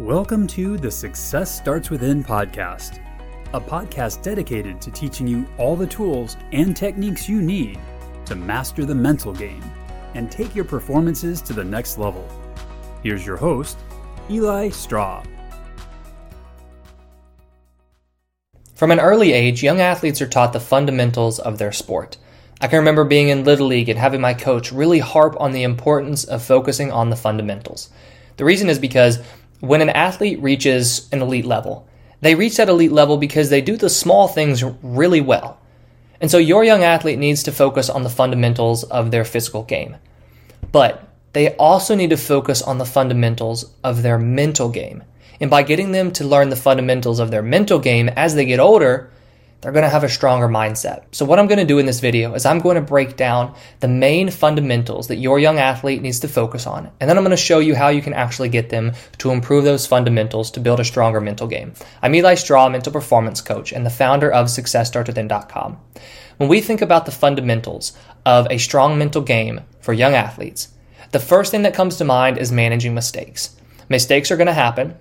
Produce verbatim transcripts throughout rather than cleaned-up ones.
Welcome to the Success Starts Within podcast, a podcast dedicated to teaching you all the tools and techniques you need to master the mental game and take your performances to the next level. Here's your host, Eli Straw. From an early age, young athletes are taught the fundamentals of their sport. I can remember being in Little League and having my coach really harp on the importance of focusing on the fundamentals. The reason is because when an athlete reaches an elite level, they reach that elite level because they do the small things really well. And so your young athlete needs to focus on the fundamentals of their physical game. But they also need to focus on the fundamentals of their mental game. And by getting them to learn the fundamentals of their mental game as they get older, they're going to have a stronger mindset. So what I'm going to do in this video is I'm going to break down the main fundamentals that your young athlete needs to focus on. And then I'm going to show you how you can actually get them to improve those fundamentals to build a stronger mental game. I'm Eli Straw, mental performance coach and the founder of success starts within dot com. When we think about the fundamentals of a strong mental game for young athletes, the first thing that comes to mind is managing mistakes. Mistakes are going to happen.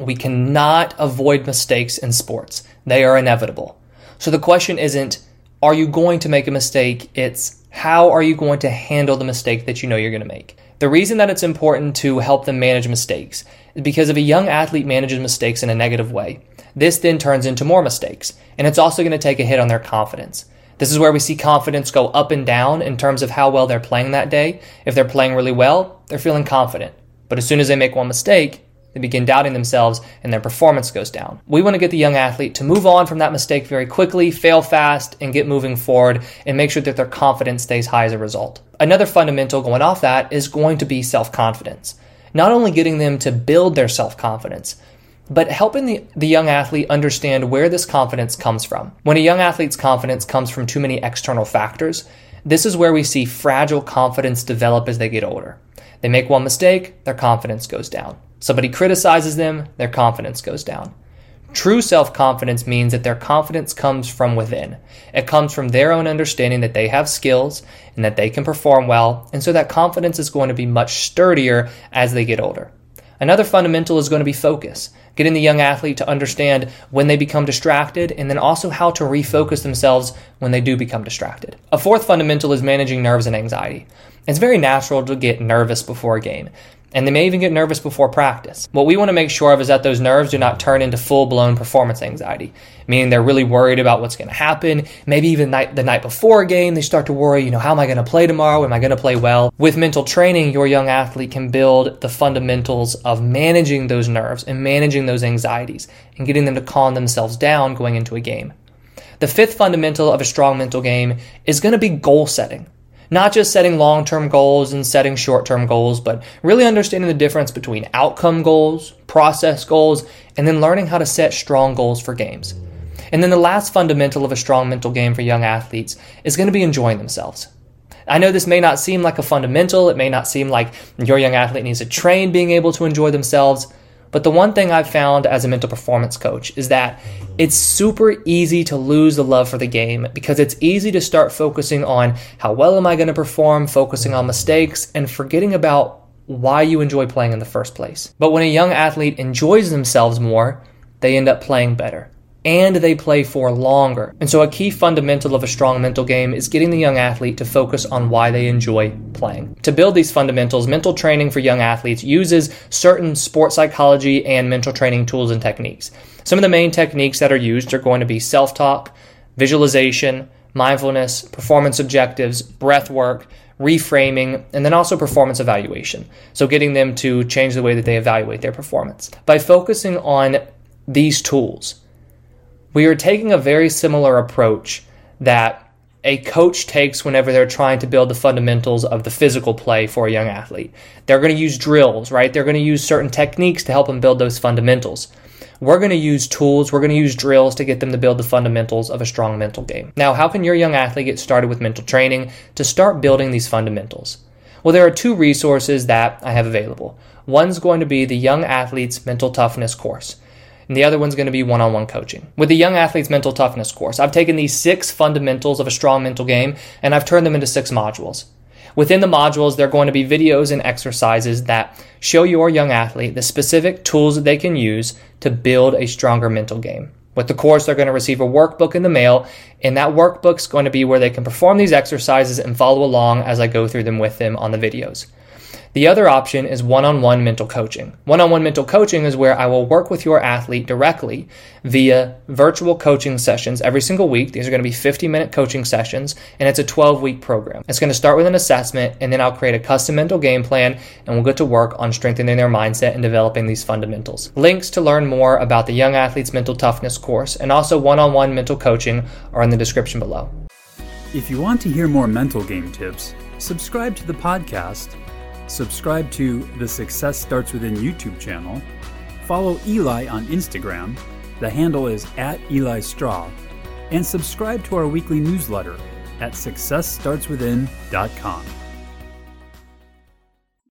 We cannot avoid mistakes in sports. They are inevitable. So the question isn't, are you going to make a mistake? It's, how are you going to handle the mistake that you know you're going to make? The reason that it's important to help them manage mistakes is because if a young athlete manages mistakes in a negative way, this then turns into more mistakes. And it's also going to take a hit on their confidence. This is where we see confidence go up and down in terms of how well they're playing that day. If they're playing really well, they're feeling confident. But as soon as they make one mistake, they begin doubting themselves and their performance goes down. We want to get the young athlete to move on from that mistake very quickly, fail fast, and get moving forward and make sure that their confidence stays high as a result. Another fundamental going off that is going to be self-confidence. Not only getting them to build their self-confidence, but helping the, the young athlete understand where this confidence comes from. When a young athlete's confidence comes from too many external factors, this is where we see fragile confidence develop as they get older. They make one mistake, their confidence goes down. Somebody criticizes them, their confidence goes down. True self-confidence means that their confidence comes from within. It comes from their own understanding that they have skills and that they can perform well, and so that confidence is going to be much sturdier as they get older. Another fundamental is going to be focus, getting the young athlete to understand when they become distracted and then also how to refocus themselves when they do become distracted. A fourth fundamental is managing nerves and anxiety. It's very natural to get nervous before a game. And they may even get nervous before practice. What we want to make sure of is that those nerves do not turn into full-blown performance anxiety, meaning they're really worried about what's going to happen. Maybe even night, the night before a game, they start to worry, you know, how am I going to play tomorrow? Am I going to play well? With mental training, your young athlete can build the fundamentals of managing those nerves and managing those anxieties and getting them to calm themselves down going into a game. The fifth fundamental of a strong mental game is going to be goal setting. Not just setting long-term goals and setting short-term goals, but really understanding the difference between outcome goals, process goals, and then learning how to set strong goals for games. And then the last fundamental of a strong mental game for young athletes is going to be enjoying themselves. I know this may not seem like a fundamental. It may not seem like your young athlete needs to train being able to enjoy themselves. But the one thing I've found as a mental performance coach is that it's super easy to lose the love for the game because it's easy to start focusing on how well am I going to perform, focusing on mistakes, and forgetting about why you enjoy playing in the first place. But when a young athlete enjoys themselves more, they end up playing better and they play for longer. And so a key fundamental of a strong mental game is getting the young athlete to focus on why they enjoy playing. To build these fundamentals, mental training for young athletes uses certain sports psychology and mental training tools and techniques. Some of the main techniques that are used are going to be self-talk, visualization, mindfulness, performance objectives, breath work, reframing, and then also performance evaluation. So getting them to change the way that they evaluate their performance. By focusing on these tools, we are taking a very similar approach that a coach takes whenever they're trying to build the fundamentals of the physical play for a young athlete. They're going to use drills, right? They're going to use certain techniques to help them build those fundamentals. We're going to use tools, we're going to use drills to get them to build the fundamentals of a strong mental game. Now, how can your young athlete get started with mental training to start building these fundamentals? Well, there are two resources that I have available. One's going to be the Young Athletes' Mental Toughness Course. And the other one's going to be one-on-one coaching. With the Young Athletes' Mental Toughness Course, I've taken these six fundamentals of a strong mental game, and I've turned them into six modules. Within the modules, there are going to be videos and exercises that show your young athlete the specific tools that they can use to build a stronger mental game. With the course, they're going to receive a workbook in the mail, and that workbook's going to be where they can perform these exercises and follow along as I go through them with them on the videos. The other option is one-on-one mental coaching. One-on-one mental coaching is where I will work with your athlete directly via virtual coaching sessions every single week. These are going to be fifty-minute coaching sessions, and it's a twelve-week program. It's going to start with an assessment, and then I'll create a custom mental game plan, and we'll get to work on strengthening their mindset and developing these fundamentals. Links to learn more about the Young Athletes' Mental Toughness course and also one-on-one mental coaching are in the description below. If you want to hear more mental game tips, subscribe to the podcast, subscribe to the Success Starts Within YouTube channel, follow Eli on Instagram, the handle is at Eli Straw, and subscribe to our weekly newsletter at success starts within dot com.